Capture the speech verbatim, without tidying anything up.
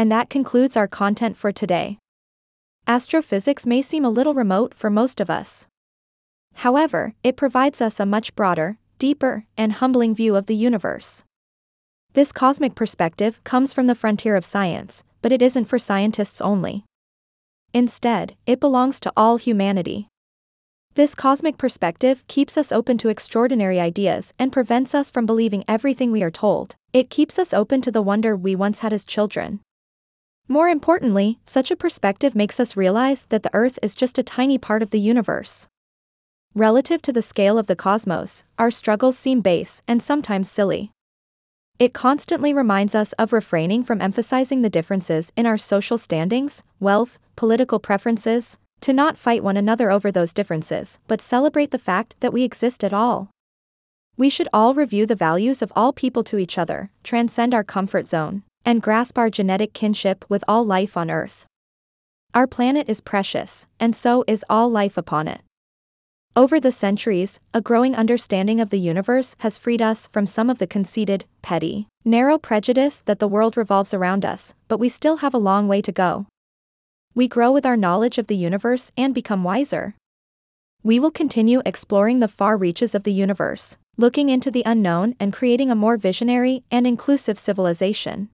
And that concludes our content for today. Astrophysics may seem a little remote for most of us. However, it provides us a much broader, deeper, and humbling view of the universe. This cosmic perspective comes from the frontier of science, but it isn't for scientists only. Instead, it belongs to all humanity. This cosmic perspective keeps us open to extraordinary ideas and prevents us from believing everything we are told. It keeps us open to the wonder we once had as children. More importantly, such a perspective makes us realize that the Earth is just a tiny part of the universe. Relative to the scale of the cosmos, our struggles seem base and sometimes silly. It constantly reminds us of refraining from emphasizing the differences in our social standings, wealth, political preferences, to not fight one another over those differences, but celebrate the fact that we exist at all. We should all review the values of all people to each other, transcend our comfort zone, and grasp our genetic kinship with all life on Earth. Our planet is precious, and so is all life upon it. Over the centuries, a growing understanding of the universe has freed us from some of the conceited, petty, narrow prejudice that the world revolves around us, but we still have a long way to go. We grow with our knowledge of the universe and become wiser. We will continue exploring the far reaches of the universe, looking into the unknown and creating a more visionary and inclusive civilization.